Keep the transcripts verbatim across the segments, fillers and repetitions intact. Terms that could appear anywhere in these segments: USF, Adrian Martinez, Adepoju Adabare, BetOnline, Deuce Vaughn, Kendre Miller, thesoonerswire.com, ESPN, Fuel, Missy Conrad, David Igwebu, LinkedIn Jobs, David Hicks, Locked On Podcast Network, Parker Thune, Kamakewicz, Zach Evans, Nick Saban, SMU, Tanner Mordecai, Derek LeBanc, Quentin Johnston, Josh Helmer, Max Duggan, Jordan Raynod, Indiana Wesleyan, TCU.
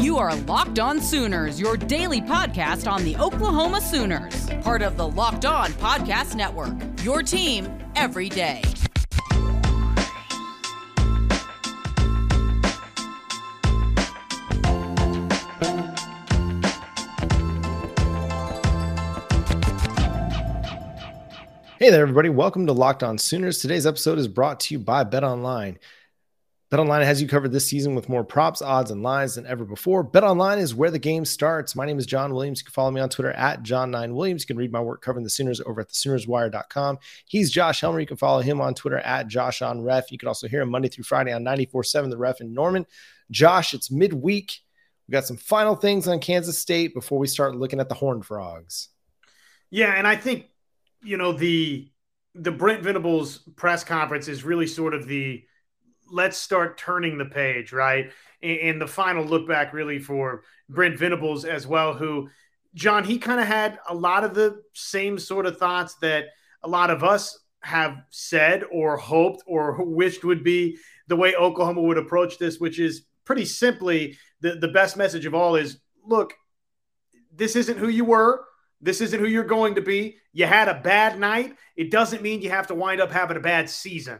You are Locked On Sooners, your daily podcast on the Oklahoma Sooners. Part of the Locked On Podcast Network, your team every day. Hey there, everybody. Welcome to Locked On Sooners. Today's episode is brought to you by BetOnline. BetOnline has you covered this season with more props, odds, and lines than ever before. BetOnline is where the game starts. My name is John Williams. You can follow me on Twitter at John nine Williams. You can read my work covering the Sooners over at the sooners wire dot com. He's Josh Helmer. You can follow him on Twitter at Josh on Ref. You can also hear him Monday through Friday on ninety-four point seven The Ref in Norman. Josh, it's midweek. We've got some final things on Kansas State before we start looking at the Horned Frogs. Yeah, and I think you know, the the Brent Venables press conference is really sort of the let's start turning the page, right? And, and the final look back really for Brent Venables as well, who, John, he kind of had a lot of the same sort of thoughts that a lot of us have said or hoped or wished would be the way Oklahoma would approach this, which is pretty simply the, the best message of all is, look, this isn't who you were. This isn't who you're going to be. You had a bad night. It doesn't mean you have to wind up having a bad season.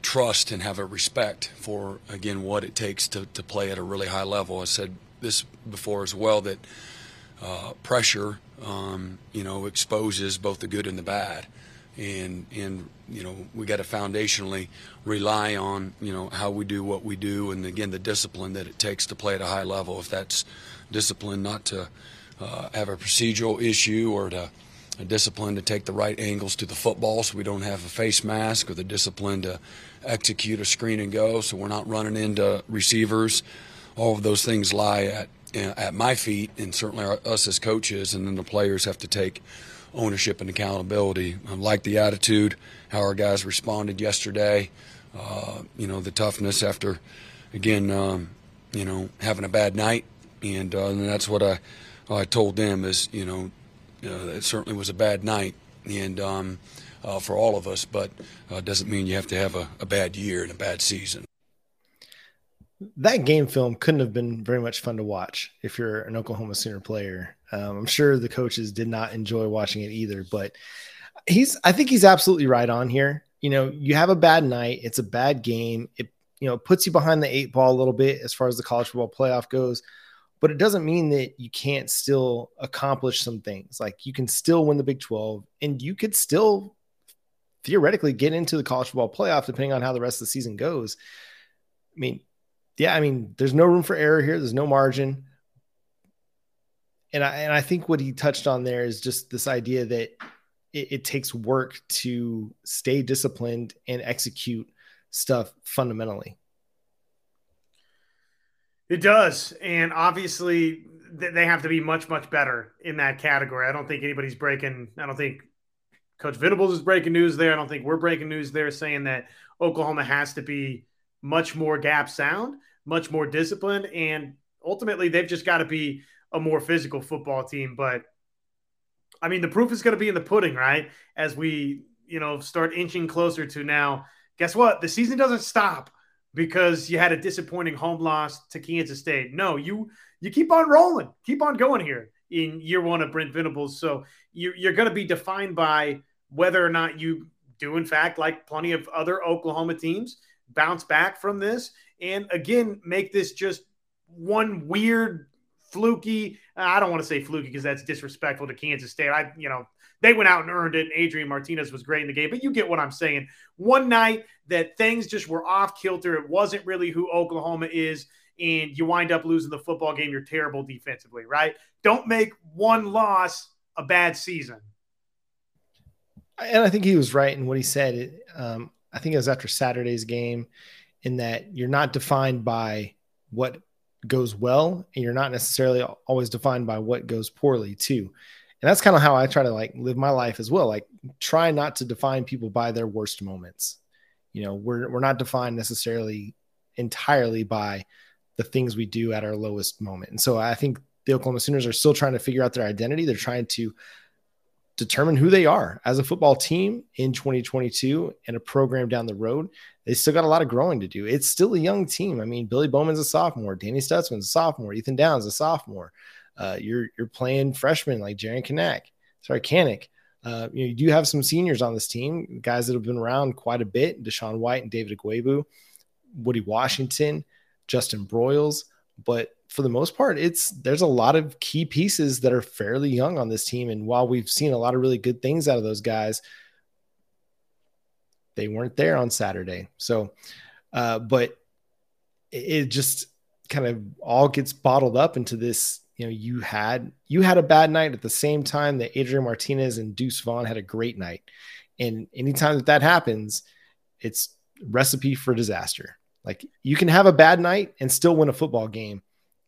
Trust and have a respect for, again, what it takes to, to play at a really high level. I said this before as well, that uh, pressure, um, you know, exposes both the good and the bad. And, and you know, we got to foundationally rely on, you know, how we do what we do and, again, the discipline that it takes to play at a high level. If that's discipline not to uh, have a procedural issue or to a discipline to take the right angles to the football so we don't have a face mask, or the discipline to execute a screen and go so we're not running into receivers. All of those things lie at, at my feet, and certainly our, us as coaches, and then the players have to take ownership and accountability. I like the attitude, how our guys responded yesterday, uh, you know, the toughness after, again, um, you know, having a bad night. And, uh, and that's what I, I told them is, you know, uh, it certainly was a bad night and um, uh, for all of us, but it uh, doesn't mean you have to have a, a bad year and a bad season. That game film couldn't have been very much fun to watch if you're an Oklahoma Sooner player. Um, I'm sure the coaches did not enjoy watching it either, but he's, I think he's absolutely right on here. You know, you have a bad night. It's a bad game. It, you know, puts you behind the eight ball a little bit as far as the college football playoff goes, but it doesn't mean that you can't still accomplish some things. Like you can still win the Big twelve and you could still theoretically get into the college football playoff, depending on how the rest of the season goes. I mean, yeah, I mean, there's no room for error here. There's no margin. And I, and I think what he touched on there is just this idea that it, it takes work to stay disciplined and execute stuff fundamentally. It does. And obviously they have to be much, much better in that category. I don't think anybody's breaking. I don't think Coach Venables is breaking news there. I don't think we're breaking news there saying that Oklahoma has to be much more gap sound, much more disciplined. And ultimately they've just got to be a more physical football team. But I mean, the proof is going to be in the pudding, right? As we, you know, start inching closer to now, guess what? The season doesn't stop because you had a disappointing home loss to Kansas State. No, you you keep on rolling, keep on going here in year one of Brent Venables. So you're, you're going to be defined by whether or not you do, in fact, like plenty of other Oklahoma teams, bounce back from this and, again, make this just one weird, fluky – I don't want to say fluky because that's disrespectful to Kansas State. I, you know, they went out and earned it. Adrian Martinez was great in the game, but you get what I'm saying. One night that things just were off kilter. It wasn't really who Oklahoma is, and you wind up losing the football game. You're terrible defensively, right? Don't make one loss a bad season. And I think he was right in what he said. It, um, I think it was after Saturday's game, in that you're not defined by what goes well, and you're not necessarily always defined by what goes poorly too. And that's kind of how I try to like live my life as well. Like try not to define people by their worst moments. You know, we're, we're not defined necessarily entirely by the things we do at our lowest moment. And so I think the Oklahoma Sooners are still trying to figure out their identity. They're trying to determine who they are as a football team in twenty twenty-two and a program down the road. They still got a lot of growing to do. It's still a young team. I mean, Billy Bowman's a sophomore, Danny Stutzman's a sophomore, Ethan Downs a sophomore. Uh, you're you're playing freshmen like Jaron Kanak, sorry, Kanik. Uh, you know, you do have some seniors on this team, guys that have been around quite a bit, Deshaun White and David Igwebu, Woody Washington, Justin Broyles, but for the most part, it's there's a lot of key pieces that are fairly young on this team. And while we've seen a lot of really good things out of those guys, they weren't there on Saturday. So, uh, but it, it just kind of all gets bottled up into this. You know, you had you had a bad night at the same time that Adrian Martinez and Deuce Vaughn had a great night. And anytime that that happens, it's recipe for disaster. Like, you can have a bad night and still win a football game.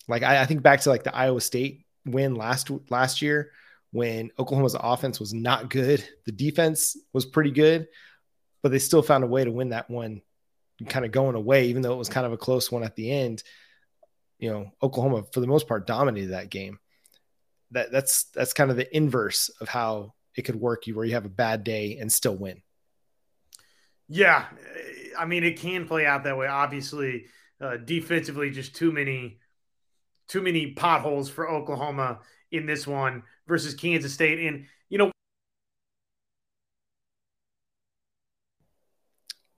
Like I, I think back to like the Iowa State win last last year when Oklahoma's offense was not good. The defense was pretty good, but they still found a way to win that one, kind of going away, even though it was kind of a close one at the end. You know, Oklahoma, for the most part, dominated that game. That that's that's kind of the inverse of how it could work, you where you have a bad day and still win. Yeah, I mean, it can play out that way. Obviously, uh, defensively, just too many – too many potholes for Oklahoma in this one versus Kansas State. And, you know,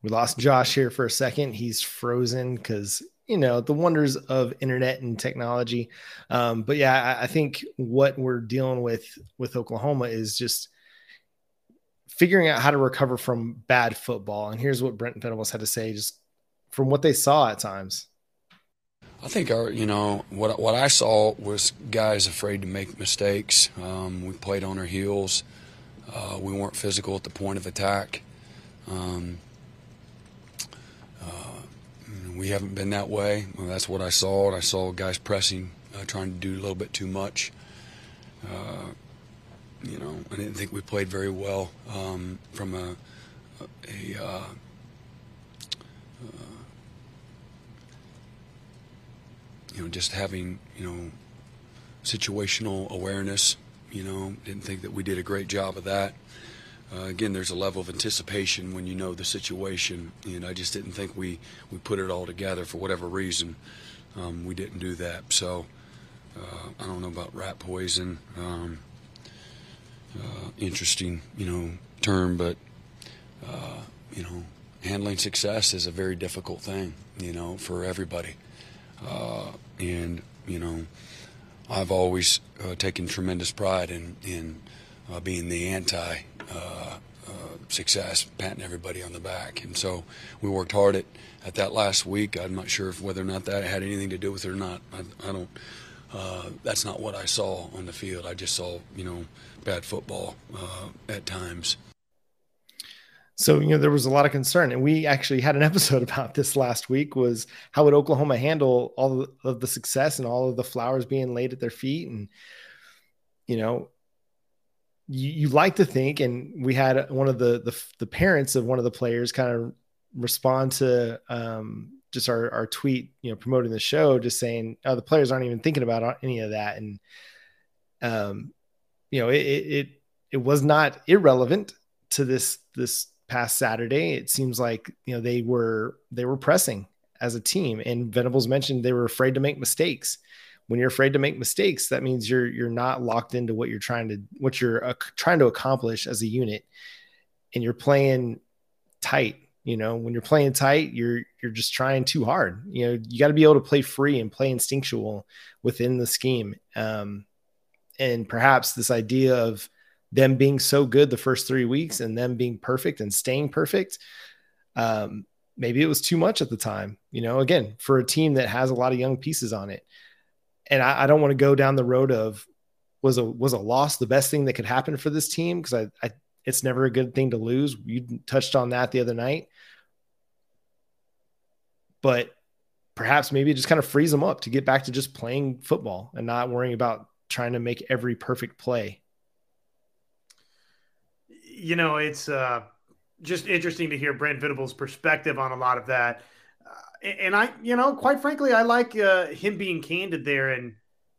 we lost Josh here for a second. He's frozen because, you know, the wonders of internet and technology. Um, but yeah, I, I think what we're dealing with with Oklahoma is just figuring out how to recover from bad football. And here's what Brent Venables had to say, just from what they saw at times. I think our, you know, what what I saw was guys afraid to make mistakes. Um, we played on our heels. Uh, we weren't physical at the point of attack. Um, uh, we haven't been that way. Well, that's what I saw. And I saw guys pressing, uh, trying to do a little bit too much. Uh, you know, I didn't think we played very well um, from a a. a uh, uh, You know, just having, you know, situational awareness, you know, didn't think that we did a great job of that. Uh, again, there's a level of anticipation when you know the situation, and I just didn't think we, we put it all together for whatever reason. Um, we didn't do that. So uh, I don't know about rat poison. Um, uh, interesting, you know, term, but, uh, you know, handling success is a very difficult thing, you know, for everybody. Uh, and, you know, I've always uh, taken tremendous pride in, in uh, being the anti-success, uh, uh, patting everybody on the back. And so we worked hard at, at that last week. I'm not sure if whether or not that had anything to do with it or not. I, I don't uh, – that's not what I saw on the field. I just saw, you know, bad football uh, at times. So, you know, there was a lot of concern, and we actually had an episode about this last week, was how would Oklahoma handle all of the success and all of the flowers being laid at their feet? And, you know, you, you like to think, and we had one of the, the, the parents of one of the players kind of respond to um, just our, our tweet, you know, promoting the show, just saying, oh, the players aren't even thinking about any of that. And, um, you know, it, it, it was not irrelevant to this, this, past Saturday. It seems like, you know, they were they were pressing as a team, and Venables mentioned they were afraid to make mistakes. When you're afraid to make mistakes, that means you're you're not locked into what you're trying to what you're uh, trying to accomplish as a unit, and you're playing tight. You know, when you're playing tight, you're you're just trying too hard. You know, you got to be able to play free and play instinctual within the scheme. Um, and perhaps this idea of them being so good the first three weeks and them being perfect and staying perfect. Um, maybe it was too much at the time, you know, again, for a team that has a lot of young pieces on it. And I, I don't want to go down the road of was a, was a loss the best thing that could happen for this team? Cause I, I it's never a good thing to lose. You touched on that the other night, but perhaps maybe it just kind of frees them up to get back to just playing football and not worrying about trying to make every perfect play. You know, it's uh, just interesting to hear Brent Venables' perspective on a lot of that. Uh, and I, you know, quite frankly, I like uh, him being candid there and,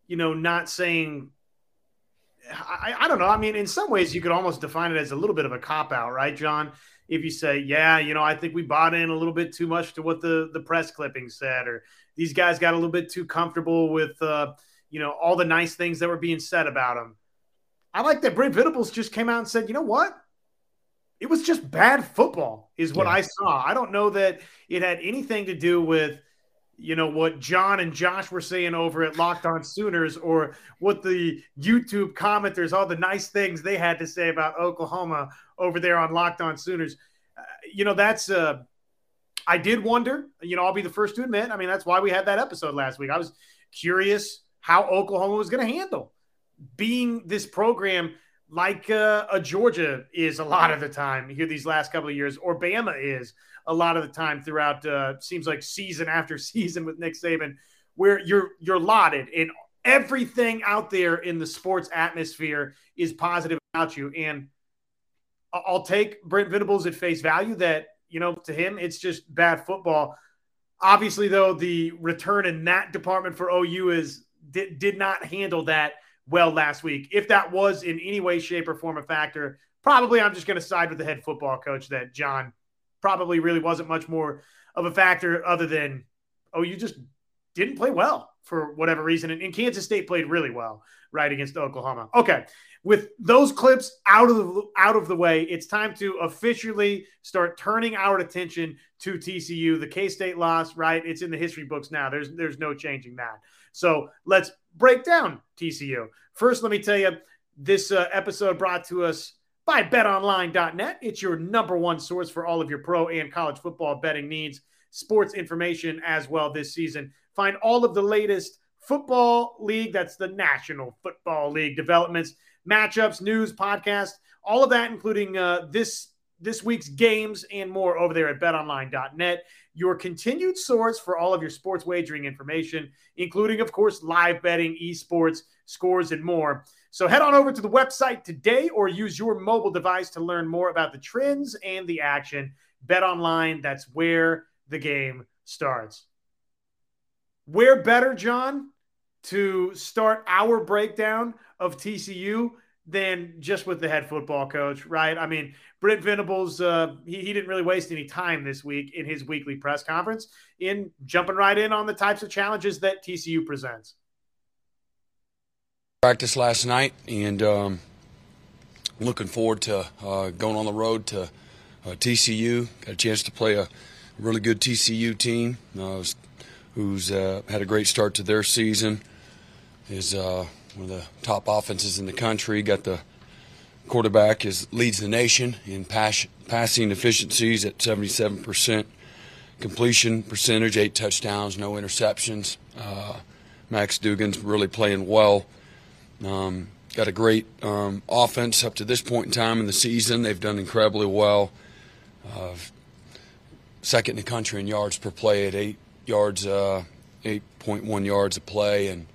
you know, not saying I, I don't know. I mean, in some ways you could almost define it as a little bit of a cop-out, right, John? If you say, yeah, you know, I think we bought in a little bit too much to what the, the press clipping said, or these guys got a little bit too comfortable with, uh, you know, all the nice things that were being said about them. I like that Brent Venables just came out and said, you know what? It was just bad football is what yeah. I saw. I don't know that it had anything to do with, you know, what John and Josh were saying over at Locked On Sooners, or what the YouTube commenters, all the nice things they had to say about Oklahoma over there on Locked On Sooners. Uh, you know, that's uh, I did wonder, you know, I'll be the first to admit. I mean, that's why we had that episode last week. I was curious how Oklahoma was going to handle being this program like uh, a Georgia is a lot of the time here these last couple of years, or Bama is a lot of the time throughout, uh, seems like season after season with Nick Saban, where you're you're lauded and everything out there in the sports atmosphere is positive about you. And I'll take Brent Venables at face value that, you know, to him, it's just bad football. Obviously, though, the return in that department for O U is did, did not handle that well last week. If that was in any way, shape, or form a factor, probably I'm just going to side with the head football coach that John probably really wasn't much more of a factor other than, oh, you just didn't play well for whatever reason. And, and Kansas State played really well, right, against Oklahoma. Okay, with those clips out of the, out of the way, it's time to officially start turning our attention to T C U. The K-State loss, right, it's in the history books now. There's, there's no changing that. So let's break down T C U. First, let me tell you, this uh, episode brought to us by bet online dot net. It's your number one source for all of your pro and college football betting needs, sports information as well this season. Find all of the latest football league, that's the National Football League, developments, matchups, news, podcasts, all of that, including uh, this this week's games and more over there at bet online dot net, your continued source for all of your sports wagering information, including, of course, live betting, esports, scores, and more. So head on over to the website today or use your mobile device to learn more about the trends and the action. BetOnline, that's where the game starts. Where better, John, to start our breakdown of T C U than just with the head football coach, right? I mean, Brent Venables, uh, he, he didn't really waste any time this week in his weekly press conference in jumping right in on the types of challenges that T C U presents. Practice last night, and um, looking forward to uh, going on the road to uh, T C U. Got a chance to play a really good T C U team uh, who's uh, had a great start to their season. Is uh, one of the top offenses in the country. Got the quarterback is leads the nation in pass, passing efficiencies at seventy-seven percent completion percentage, eight touchdowns, no interceptions. Uh, Max Duggan's really playing well. Um, got a great um, offense up to this point in time in the season. They've done incredibly well. Uh, second in the country in yards per play at eight yards, uh, eight point one yards a play, and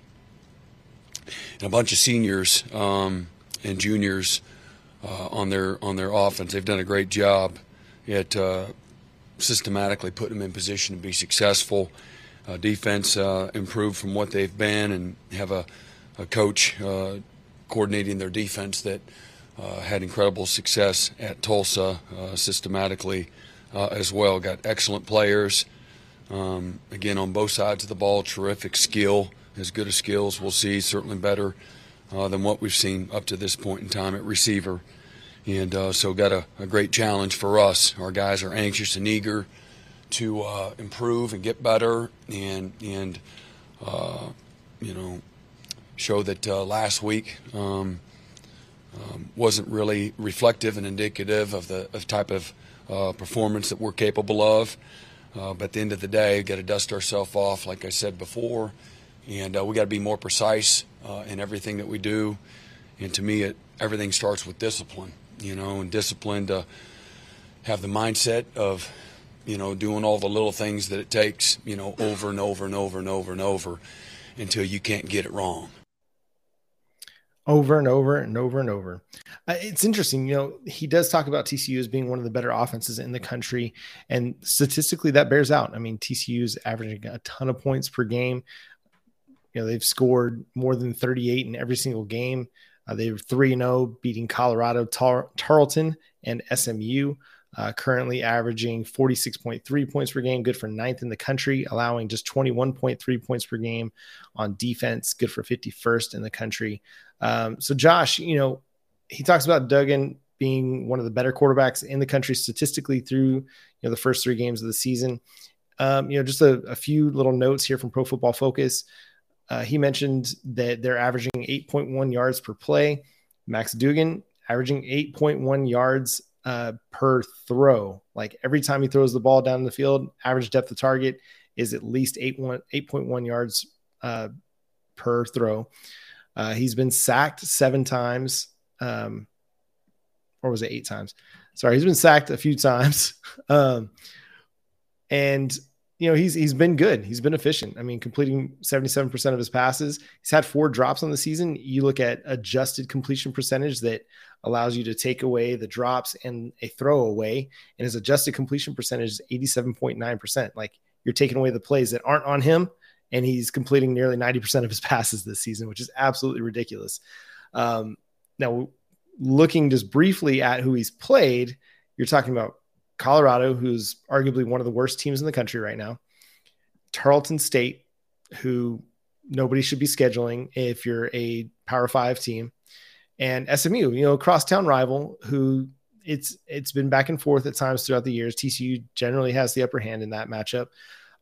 and a bunch of seniors um, and juniors uh, on their on their offense. They've done a great job at uh, systematically putting them in position to be successful. Uh, defense uh, improved from what they've been, and have a a coach uh, coordinating their defense that uh, had incredible success at Tulsa uh, systematically uh, as well. Got excellent players, um, again, on both sides of the ball, terrific skill, as good a skills we'll see, certainly better uh, than what we've seen up to this point in time at receiver. And uh, so got a, a great challenge for us. Our guys are anxious and eager to uh, improve and get better and, and uh, you know, show that uh, last week um, um, wasn't really reflective and indicative of the of type of uh, performance that we're capable of. Uh, but at the end of the day, we've got to dust ourselves off, like I said before, and uh, we got to be more precise uh, in everything that we do. And to me, it, everything starts with discipline, you know, and discipline to have the mindset of, you know, doing all the little things that it takes, you know, over and over and over and over and over until you can't get it wrong. Over and over and over and over. Uh, it's interesting. You know, he does talk about T C U as being one of the better offenses in the country. And statistically that bears out. I mean, T C U is averaging a ton of points per game. You know, they've scored more than thirty-eight in every single game. Uh, they're three and oh, beating Colorado, Tar- Tarleton, and S M U. Uh, currently averaging forty-six point three points per game, good for ninth in the country, allowing just twenty-one point three points per game on defense, good for fifty-first in the country. Um, so Josh, you know, he talks about Duggan being one of the better quarterbacks in the country statistically through, you know, the first three games of the season. Um, you know, just a, a few little notes here from Pro Football Focus. Uh, he mentioned that they're averaging eight point one yards per play. Max Duggan averaging eight point one yards uh, per throw. Like every time he throws the ball down the field, average depth of target is at least eight point one yards uh, per throw. Uh, he's been sacked seven times. Um, or was it eight times? Sorry. He's been sacked a few times. um, and you know, he's, he's been good. He's been efficient. I mean, completing seventy-seven percent of his passes. He's had four drops on the season. You look at adjusted completion percentage that allows you to take away the drops and a throw away. And his adjusted completion percentage is eighty-seven point nine percent. Like you're taking away the plays that aren't on him, and he's completing nearly ninety percent of his passes this season, which is absolutely ridiculous. Um, now looking just briefly at who he's played, you're talking about Colorado, who's arguably one of the worst teams in the country right now. Tarleton State, who nobody should be scheduling if you're a Power Five team, and S M U, you know, a crosstown rival who it's, it's been back and forth at times throughout the years. T C U generally has the upper hand in that matchup.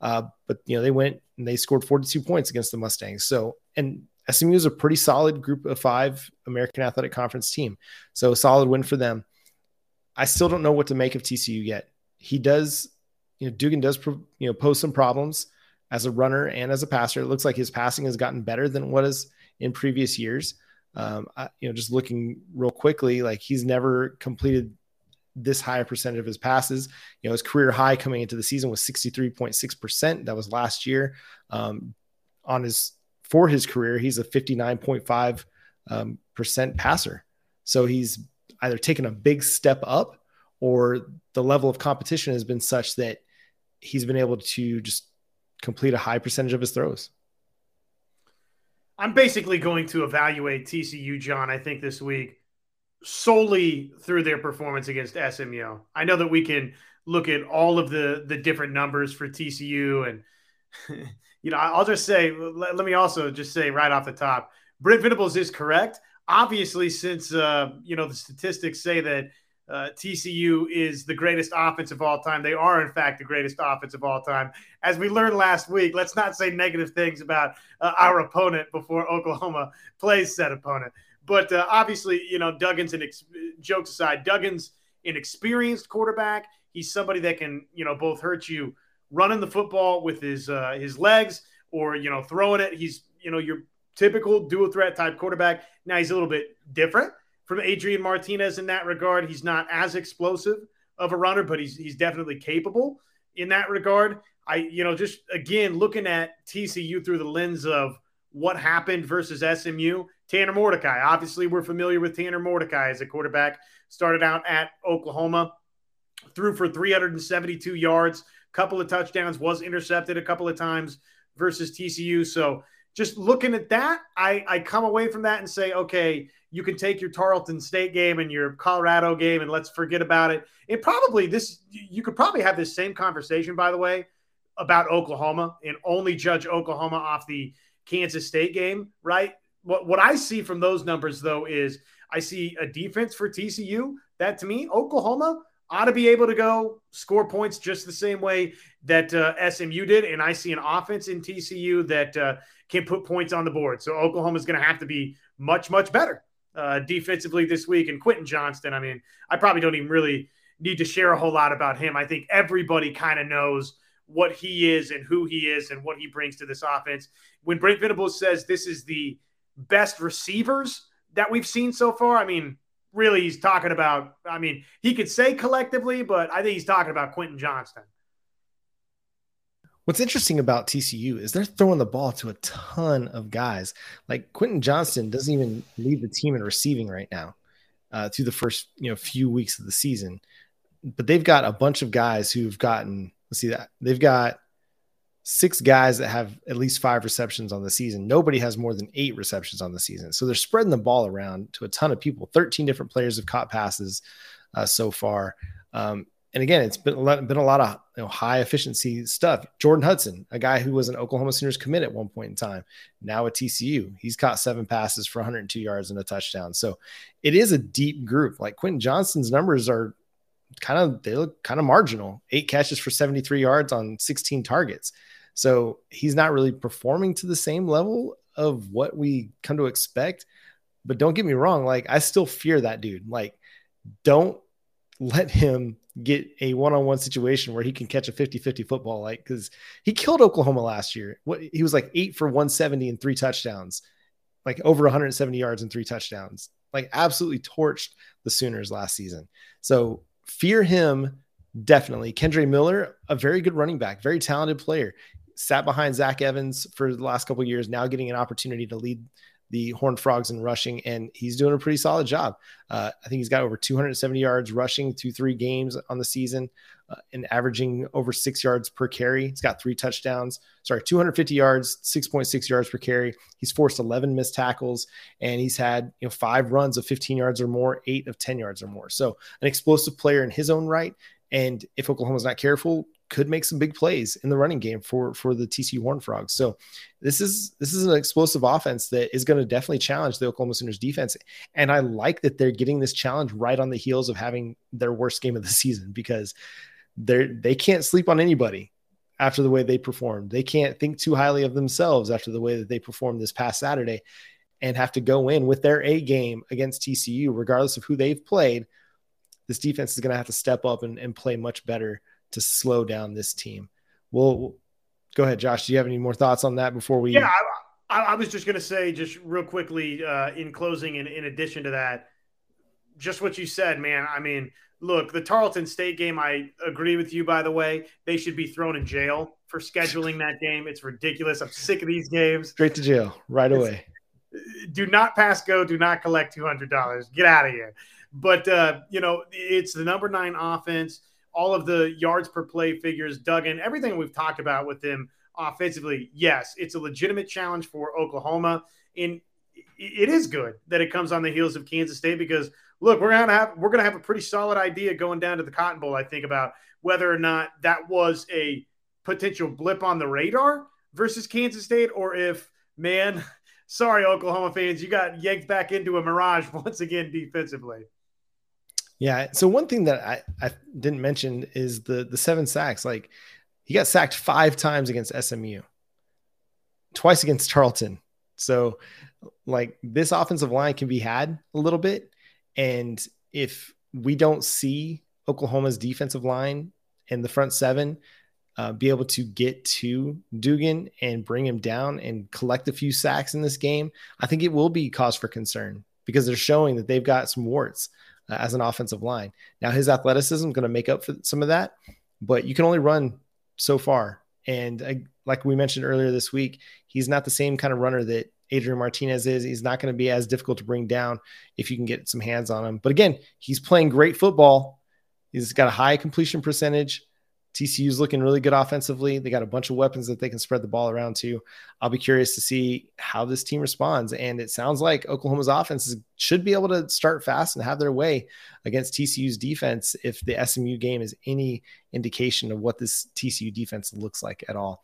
Uh, but you know, they went and they scored forty-two points against the Mustangs. So, and S M U is a pretty solid Group of Five American Athletic Conference team. So a solid win for them. I still don't know what to make of T C U yet. He does, you know, Duggan does, you know, pose some problems as a runner and as a passer. It looks like his passing has gotten better than what is in previous years. Um, I, you know, just looking real quickly, like he's never completed this high percentage of his passes. You know, his career high coming into the season was sixty-three point six percent. That was last year. Um, on his, for his career, he's a fifty-nine point five um, percent passer. So he's either taken a big step up, or the level of competition has been such that he's been able to just complete a high percentage of his throws. I'm basically going to evaluate T C U, John, I think this week solely through their performance against S M U. I know that we can look at all of the, the different numbers for T C U, and you know, I'll just say, let, let me also just say right off the top, Brent Venables is correct. Obviously, since, uh, you know, the statistics say that uh, T C U is the greatest offense of all time, they are, in fact, the greatest offense of all time. As we learned last week, let's not say negative things about uh, our opponent before Oklahoma plays said opponent. But uh, obviously, you know, Duggan's an ex- jokes aside, Duggan's an experienced quarterback. He's somebody that can, you know, both hurt you running the football with his uh, his legs, or, you know, throwing it. He's, you know, you're typical dual threat type quarterback. Now he's a little bit different from Adrian Martinez in that regard. He's not as explosive of a runner, but he's he's definitely capable in that regard. I, you know, just again, looking at T C U through the lens of what happened versus S M U, Tanner Mordecai. Obviously, we're familiar with Tanner Mordecai as a quarterback. Started out at Oklahoma, threw for three hundred seventy-two yards, couple of touchdowns, was intercepted a couple of times versus T C U. So just looking at that, I, I come away from that and say, okay, you can take your Tarleton State game and your Colorado game and let's forget about it. And probably this, you could probably have this same conversation, by the way, about Oklahoma, and only judge Oklahoma off the Kansas State game, right? What, what I see from those numbers, though, is I see a defense for T C U that, to me, Oklahoma ought to be able to go score points just the same way that uh, S M U did. And I see an offense in T C U that uh, – can put points on the board. So Oklahoma is going to have to be much, much better uh, defensively this week. And Quentin Johnston, I mean, I probably don't even really need to share a whole lot about him. I think everybody kind of knows what he is and who he is and what he brings to this offense. When Brent Venables says this is the best receivers that we've seen so far, I mean, really he's talking about, I mean, he could say collectively, but I think he's talking about Quentin Johnston. What's interesting about T C U is they're throwing the ball to a ton of guys. Like Quentin Johnston doesn't even lead the team in receiving right now uh, through the first you know few weeks of the season. But they've got a bunch of guys who've gotten, let's see that. They've got six guys that have at least five receptions on the season. Nobody has more than eight receptions on the season. So they're spreading the ball around to a ton of people. thirteen different players have caught passes uh, so far. Um, and again, it's been a lot, been a lot of you know, high efficiency stuff. Jordan Hudson, a guy who was an Oklahoma Sooners commit at one point in time, now at T C U, he's caught seven passes for one hundred two yards and a touchdown. So it is a deep group. Like Quentin Johnston's numbers are kind of, they look kind of marginal. Eight catches for seventy-three yards on sixteen targets. So he's not really performing to the same level of what we come to expect. But don't get me wrong. Like, I still fear that dude. Like, don't let him get a one-on-one situation where he can catch a fifty-fifty football. Like, because he killed Oklahoma last year. What, he was like eight for one seventy and three touchdowns, like over one hundred seventy yards and three touchdowns, like absolutely torched the Sooners last season. So fear him. Definitely. Kendre Miller, a very good running back, very talented player. Sat behind Zach Evans for the last couple of years, now getting an opportunity to lead the Horned Frogs in rushing, and he's doing a pretty solid job. Uh, I think he's got over two hundred seventy yards rushing through three games on the season uh, and averaging over six yards per carry. He's got three touchdowns, sorry, two hundred fifty yards, six point six yards per carry. He's forced eleven missed tackles, and he's had you know five runs of fifteen yards or more, eight of ten yards or more. So an explosive player in his own right, and if Oklahoma's not careful, could make some big plays in the running game for, for the T C U Horned Frogs. So this is, this is an explosive offense that is going to definitely challenge the Oklahoma Sooners defense. And I like that they're getting this challenge right on the heels of having their worst game of the season, because they're, they can't sleep on anybody after the way they performed. They can't think too highly of themselves after the way that they performed this past Saturday, and have to go in with their A game against T C U, regardless of who they've played. This defense is going to have to step up and, and play much better to slow down this team. Well, we'll go ahead, Josh. Do you have any more thoughts on that before we? Yeah, I, I was just going to say, just real quickly, uh, in closing, and in, in addition to that, just what you said, man. I mean, look, the Tarleton State game, I agree with you, by the way. They should be thrown in jail for scheduling that game. It's ridiculous. I'm sick of these games. Straight to jail right it's, away. Do not pass go. Do not collect two hundred dollars. Get out of here. But, uh, you know, it's the number nine offense. All of the yards per play figures, Duggan, everything we've talked about with him offensively, yes, it's a legitimate challenge for Oklahoma. And it is good that it comes on the heels of Kansas State, because, look, we're going to have we're going to have a pretty solid idea going down to the Cotton Bowl, I think, about whether or not that was a potential blip on the radar versus Kansas State, or if, man, sorry, Oklahoma fans, you got yanked back into a mirage once again defensively. Yeah. So one thing that I, I didn't mention is the, the seven sacks. Like, he got sacked five times against S M U, twice against Tarleton. So like, this offensive line can be had a little bit. And if we don't see Oklahoma's defensive line and the front seven uh, be able to get to Duggan and bring him down and collect a few sacks in this game, I think it will be cause for concern, because they're showing that they've got some warts as an offensive line. Now, his athleticism is going to make up for some of that, but you can only run so far. And I, like we mentioned earlier this week, he's not the same kind of runner that Adrian Martinez is. He's not going to be as difficult to bring down if you can get some hands on him. But again, he's playing great football. He's got a high completion percentage. T C U's looking really good offensively. They got a bunch of weapons that they can spread the ball around to. I'll be curious to see how this team responds. And it sounds like Oklahoma's offense should be able to start fast and have their way against T C U's defense, if the S M U game is any indication of what this T C U defense looks like at all.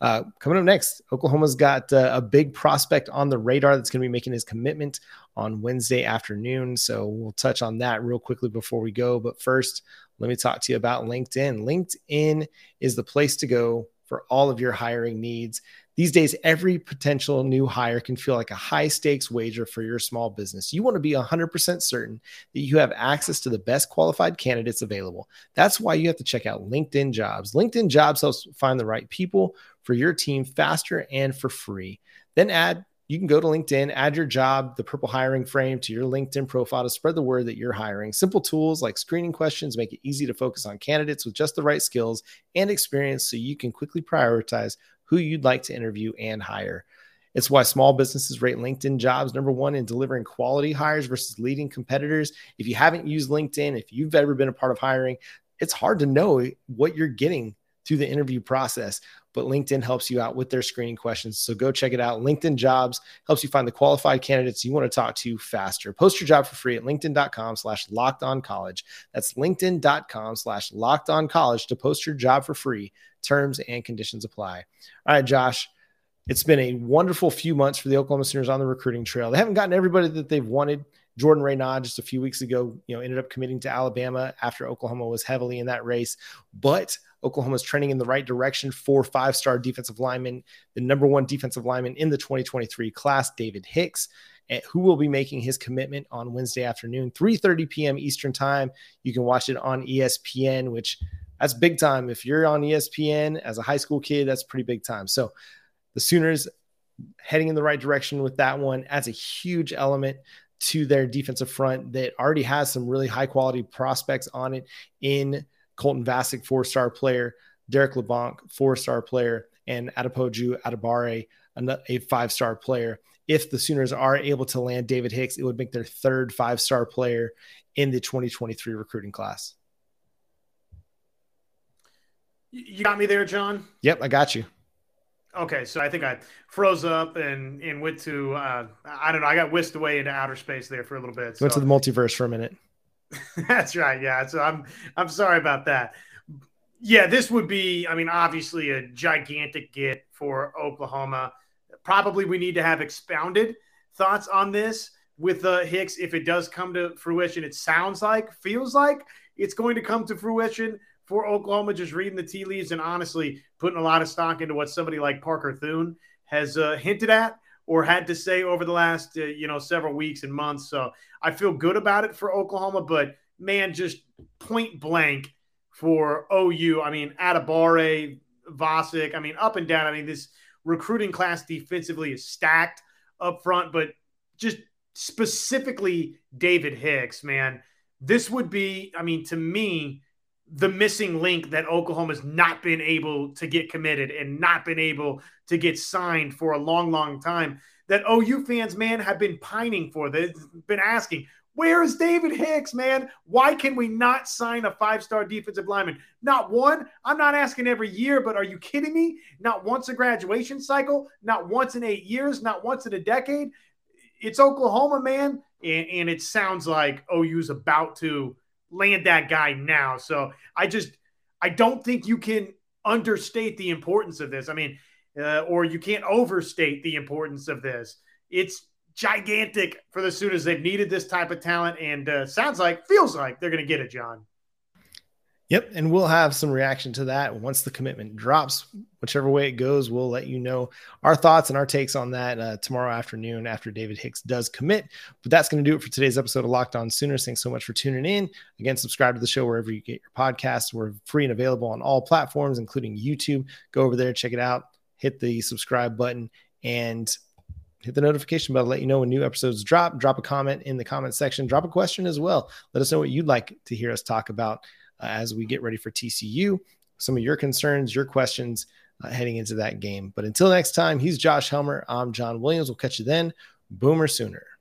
Uh, coming up next, Oklahoma's got uh, a big prospect on the radar that's going to be making his commitment on Wednesday afternoon. So we'll touch on that real quickly before we go. But first, let me talk to you about LinkedIn. LinkedIn is the place to go for all of your hiring needs. These days, every potential new hire can feel like a high-stakes wager for your small business. You want to be one hundred percent certain that you have access to the best qualified candidates available. That's why you have to check out LinkedIn Jobs. LinkedIn Jobs helps find the right people for your team faster and for free. Then add You can go to LinkedIn, add your job, the purple hiring frame, to your LinkedIn profile to spread the word that you're hiring. Simple tools like screening questions make it easy to focus on candidates with just the right skills and experience, so you can quickly prioritize who you'd like to interview and hire. It's why small businesses rate LinkedIn Jobs number one in delivering quality hires versus leading competitors. If you haven't used LinkedIn, if you've ever been a part of hiring, it's hard to know what you're getting through the interview process. but LinkedIn helps you out with their screening questions. So go check it out. LinkedIn Jobs helps you find the qualified candidates you want to talk to faster. Post your job for free at linkedin.com slash locked on college. That's linkedin.com slash locked on college to post your job for free. Terms and conditions apply. All right, Josh. It's been a wonderful few months for the Oklahoma Sooners on the recruiting trail. They haven't gotten everybody that they've wanted. Jordan Raynod just a few weeks ago, you know, ended up committing to Alabama after Oklahoma was heavily in that race. But Oklahoma's trending in the right direction for five-star defensive lineman, the number one defensive lineman in the twenty twenty-three class, David Hicks, who will be making his commitment on Wednesday afternoon, three thirty p.m. Eastern time. You can watch it on E S P N, which that's big time. If you're on E S P N as a high school kid, that's pretty big time. So the Sooners heading in the right direction with that one. That's a huge element to their defensive front that already has some really high-quality prospects on it in Colton Vasek, four-star player, Derek LeBanc, four-star player, and Adepoju Adabare, a five-star player. If the Sooners are able to land David Hicks, it would make their third five-star player in the twenty twenty-three recruiting class. You got me there, John? Yep, I got you. Okay, so I think I froze up and, and went to, uh, I don't know, I got whisked away into outer space there for a little bit. So. Went to the multiverse for a minute. That's right, yeah. So I'm I'm sorry about that. Yeah, this would be, I mean, obviously a gigantic get for Oklahoma. Probably we need to have expounded thoughts on this with uh, Hicks. If it does come to fruition, it sounds like, feels like it's going to come to fruition for Oklahoma, just reading the tea leaves and honestly putting a lot of stock into what somebody like Parker Thune has uh, hinted at or had to say over the last, uh, you know, several weeks and months. So I feel good about it for Oklahoma, but man, just point blank for O U. I mean, Adabare, Vasek, I mean, up and down. I mean, this recruiting class defensively is stacked up front, but just specifically David Hicks, man, this would be, I mean, to me, the missing link that Oklahoma's not been able to get committed and not been able to get signed for a long, long time that O U fans, man, have been pining for. They've been asking, where is David Hicks, man? Why can we not sign a five-star defensive lineman? Not one. I'm not asking every year, but are you kidding me? Not once a graduation cycle, not once in eight years, not once in a decade. It's Oklahoma, man. And, and it sounds like O U's about to land that guy now. So I just, I don't think you can understate the importance of this. I mean, uh, or you can't overstate the importance of this. It's gigantic for the Sooners. They've needed this type of talent and uh, sounds like, feels like they're going to get it, John. Yep. And we'll have some reaction to that once the commitment drops, whichever way it goes, we'll let you know our thoughts and our takes on that uh, tomorrow afternoon after David Hicks does commit. But that's going to do it for today's episode of Locked On Sooners. Thanks so much for tuning in. Again, subscribe to the show wherever you get your podcasts. We're free and available on all platforms, including YouTube. Go over there, check it out, hit the subscribe button, and hit the notification bell to let you know when new episodes drop. Drop a comment in the comment section. Drop a question as well. Let us know what you'd like to hear us talk about as we get ready for T C U, some of your concerns, your questions uh, heading into that game. But until next time, he's Josh Helmer. I'm John Williams. We'll catch you then. Boomer Sooner.